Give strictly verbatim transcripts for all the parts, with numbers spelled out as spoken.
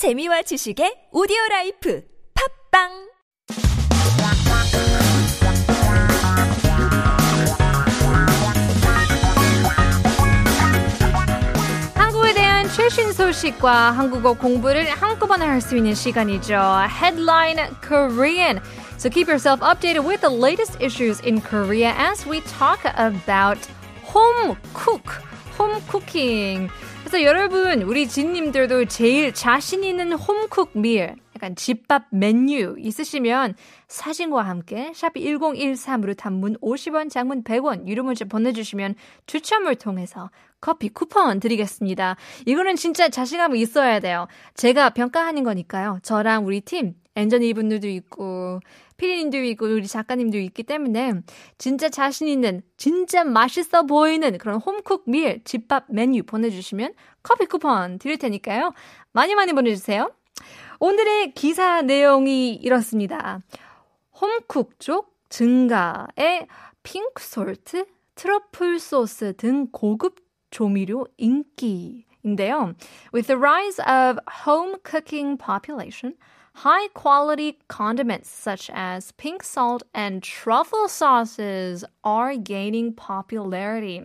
재미와 지식의 오디오라이프 팝빵! 최신 소식과 한국어 공부를 한꺼번에 할 수 있는 시간이죠. Headline Korean. So keep yourself updated with the latest issues in Korea as we talk about home cook, home cooking. 그래서 여러분, 우리 진님들도 제일 자신 있는 홈쿡 밀, 약간 집밥 메뉴 있으시면 사진과 함께 샵 일공일삼으로 단문 오십 원, 장문 백 원, 유료 문자 보내주시면 추첨을 통해서 커피 쿠폰 드리겠습니다. 이거는 진짜 자신감이 있어야 돼요. 제가 평가하는 거니까요. 저랑 우리 팀, 엔저니 분들도 있고 피디님도 있고 우리 작가님도 있기 때문에 진짜 자신 있는, 진짜 맛있어 보이는 그런 홈쿡 밀, 집밥 메뉴 보내주시면 커피 쿠폰 드릴 테니까요. 많이 많이 보내주세요. 오늘의 기사 내용이 이렇습니다. 홈쿡족 증가에 핑크솔트, 트러플 소스 등 고급 조미료 인기인데요. With the rise of home cooking population, high-quality condiments such as pink salt and truffle sauces are gaining popularity.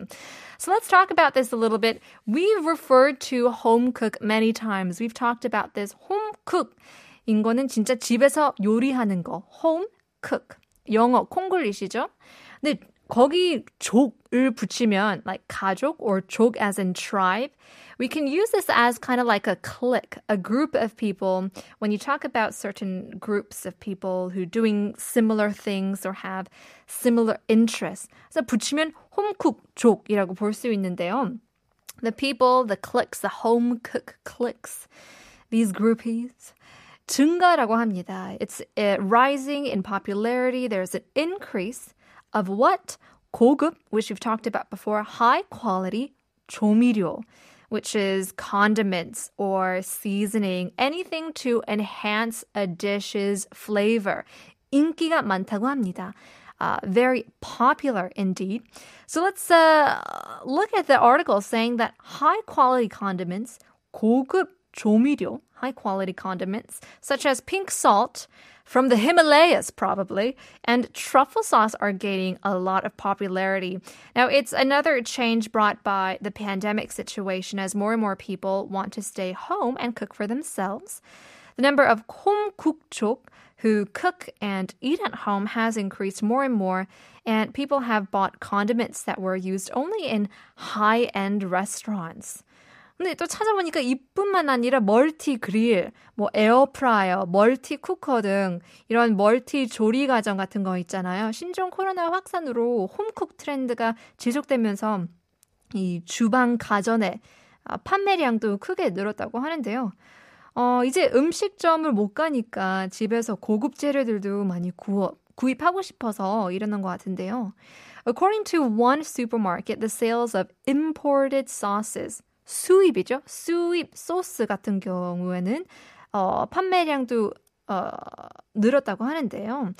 So let's talk about this a little bit. We've referred to home cook many times. We've talked about this. Home cook인 거는 진짜 집에서 요리하는 거. Home cook. 영어 콩글리시죠? 근데 거기 족을 붙이면 like 가족 or 족 as in tribe. We can use this as kind of like a clique, a group of people. When you talk about certain groups of people who are doing similar things or have similar interests. 그래서 붙이면 홈쿡족이라고 볼 수 있는데요. The people, the cliques, the home cook cliques, these groupies. 증가라고 합니다. It's uh, rising in popularity. There's an increase of what? 고급, which we've talked about before, high quality 조미료, which is condiments or seasoning, anything to enhance a dish's flavor. 인기가 많다고 합니다. Uh, very popular indeed. So let's uh, look at the article saying that high quality condiments, 고급 조미료, high quality condiments, such as pink salt, from the Himalayas, probably, and truffle sauce are gaining a lot of popularity. Now, it's another change brought by the pandemic situation as more and more people want to stay home and cook for themselves. The number of 홈쿡족 who cook and eat at home has increased more and more, and people have bought condiments that were used only in high-end restaurants. 근데 또 찾아보니까 이뿐만 아니라 멀티 그릴, 뭐 에어프라이어, 멀티 쿠커 등 이런 멀티 조리 과정 같은 거 있잖아요. 신종 코로나 확산으로 홈쿡 트렌드가 지속되면서 이 주방 가전의 판매량도 크게 늘었다고 하는데요. 어, 이제 음식점을 못 가니까 집에서 고급 재료들도 많이 구워 구입하고 싶어서 이러는 것 같은데요. According to one supermarket, the sales of imported sauces 수입이죠. 수입 소스 같은 경우에는 어, 판매량도 어, 늘었다고 하는데요.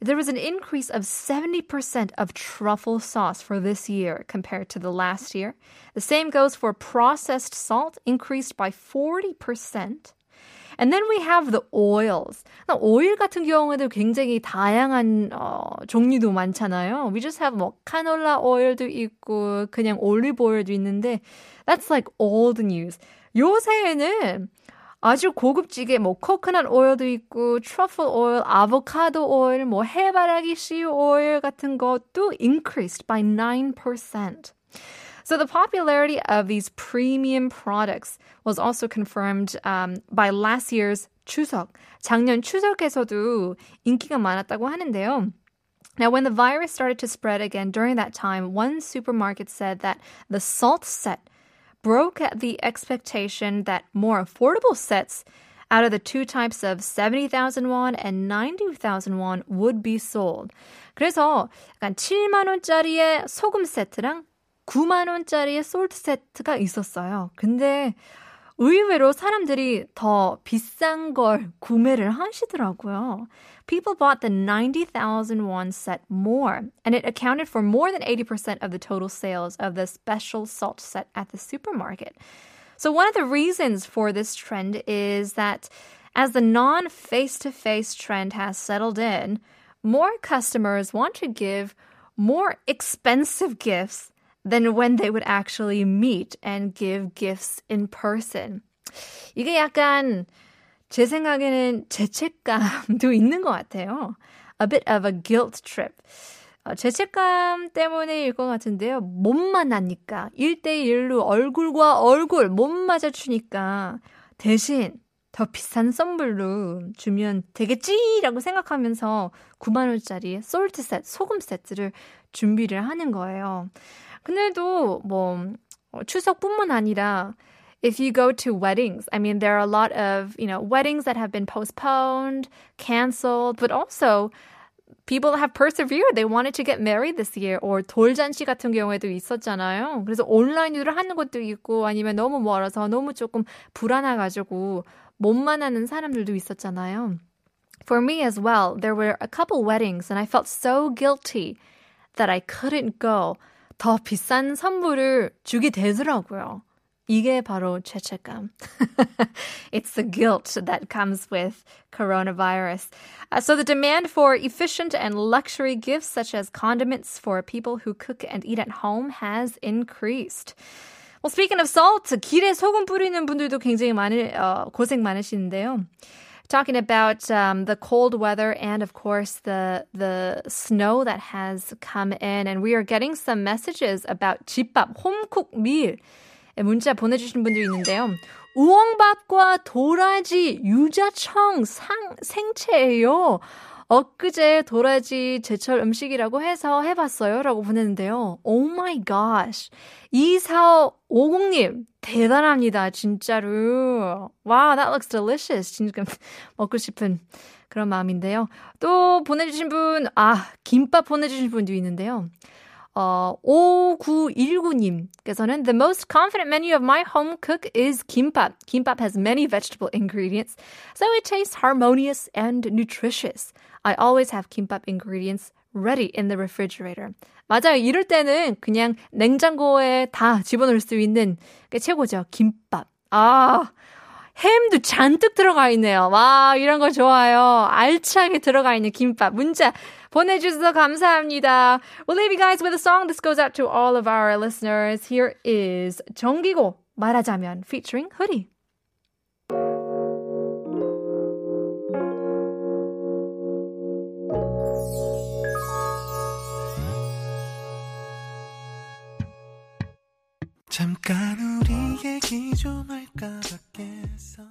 There was an increase of seventy percent of truffle sauce for this year compared to the last year. The same goes for processed salt, increased by forty percent. And then we have the oils. 오일 같은 경우에도 굉장히 다양한 어, 종류도 많잖아요. We just have 뭐 카놀라 오일도 있고 그냥 올리브 오일도 있는데 that's like old news. 요새는 아주 고급지게 뭐 코코넛 오일도 있고 트러플 오일, 아보카도 오일, 뭐 해바라기 씨 오일 같은 것도 increased by nine percent. So the popularity of these premium products was also confirmed um, by last year's 추석. 작년 추석에서도 인기가 많았다고 하는데요. Now, when the virus started to spread again during that time, one supermarket said that the salt set broke the expectation that more affordable sets out of the two types of seventy thousand won and ninety thousand won would be sold. 그래서 약간 칠만 원짜리의 소금 세트랑 구만 원짜리의 솔트 세트가 있었어요. 근데 의외로 사람들이 더 비싼 걸 구매를 하시더라고요. People bought the ninety thousand won set more, and it accounted for more than eighty percent of the total sales of the special salt set at the supermarket. So one of the reasons for this trend is that as the non-face-to-face trend has settled in, more customers want to give more expensive gifts than when they would actually meet and give gifts in person. 이게 약간 제 생각에는 죄책감도 있는 것 같아요. A bit of a guilt trip. 어, 죄책감 때문에일 것 같은데요. 못 만나니까, 일대일로 얼굴과 얼굴 못 맞아주니까 대신 더 비싼 선물로 주면 되겠지라고 생각하면서 구만 원짜리 솔트 세트, 소금 세트를 준비를 하는 거예요. 근데도 뭐 추석뿐만 아니라 if you go to weddings, I mean, there are a lot of, you know, weddings that have been postponed, canceled, but also people have persevered. They wanted to get married this year. Or 돌잔치 같은 경우에도 있었잖아요. 그래서 온라인으로 하는 것도 있고 아니면 너무 멀어서 너무 조금 불안해가지고 못 만나는 사람들도 있었잖아요. For me as well, there were a couple weddings and I felt so guilty that I couldn't go. 더 비싼 선물을 주게 되더라고요. 이게 바로 죄책감. It's the guilt that comes with coronavirus. Uh, so the demand for efficient and luxury gifts such as condiments for people who cook and eat at home has increased. Well, speaking of salt, 길에 소금 뿌리는 분들도 굉장히 많이, 어, 고생 많으시는데요. Talking about um, the cold weather and, of course, the the snow that has come in. And we are getting some messages about 집밥, 홈쿡 밀. 문자 보내주신 분들이 있는데요. 우엉밥과 도라지, 유자청, 상, 생채예요. 엊그제 도라지 제철 음식이라고 해서 해봤어요. 라고 보냈는데요. Oh my gosh. 이사오공님, 대단합니다. 진짜로. Wow, that looks delicious. 진짜 먹고 싶은 그런 마음인데요. 또 보내주신 분, 아, 김밥 보내주신 분도 있는데요. 어, 오구일구님께서는 The most confident menu of my home cook is kimbap. Kimbap has many vegetable ingredients, so it tastes harmonious and nutritious. I always have kimbap ingredients ready in the refrigerator. 맞아요. 이럴 때는 그냥 냉장고에 다 집어넣을 수 있는 게 최고죠. 김밥. 아, 햄도 잔뜩 들어가 있네요. 와, 이런 거 좋아요. 알차게 들어가 있는 김밥. 문자 보내주셔서 감사합니다. We'll leave you guys with a song. This goes out to all of our listeners. Here is 정기고 말하자면 featuring Hoodie. 잠깐 우리 얘기 좀 할까 밖에서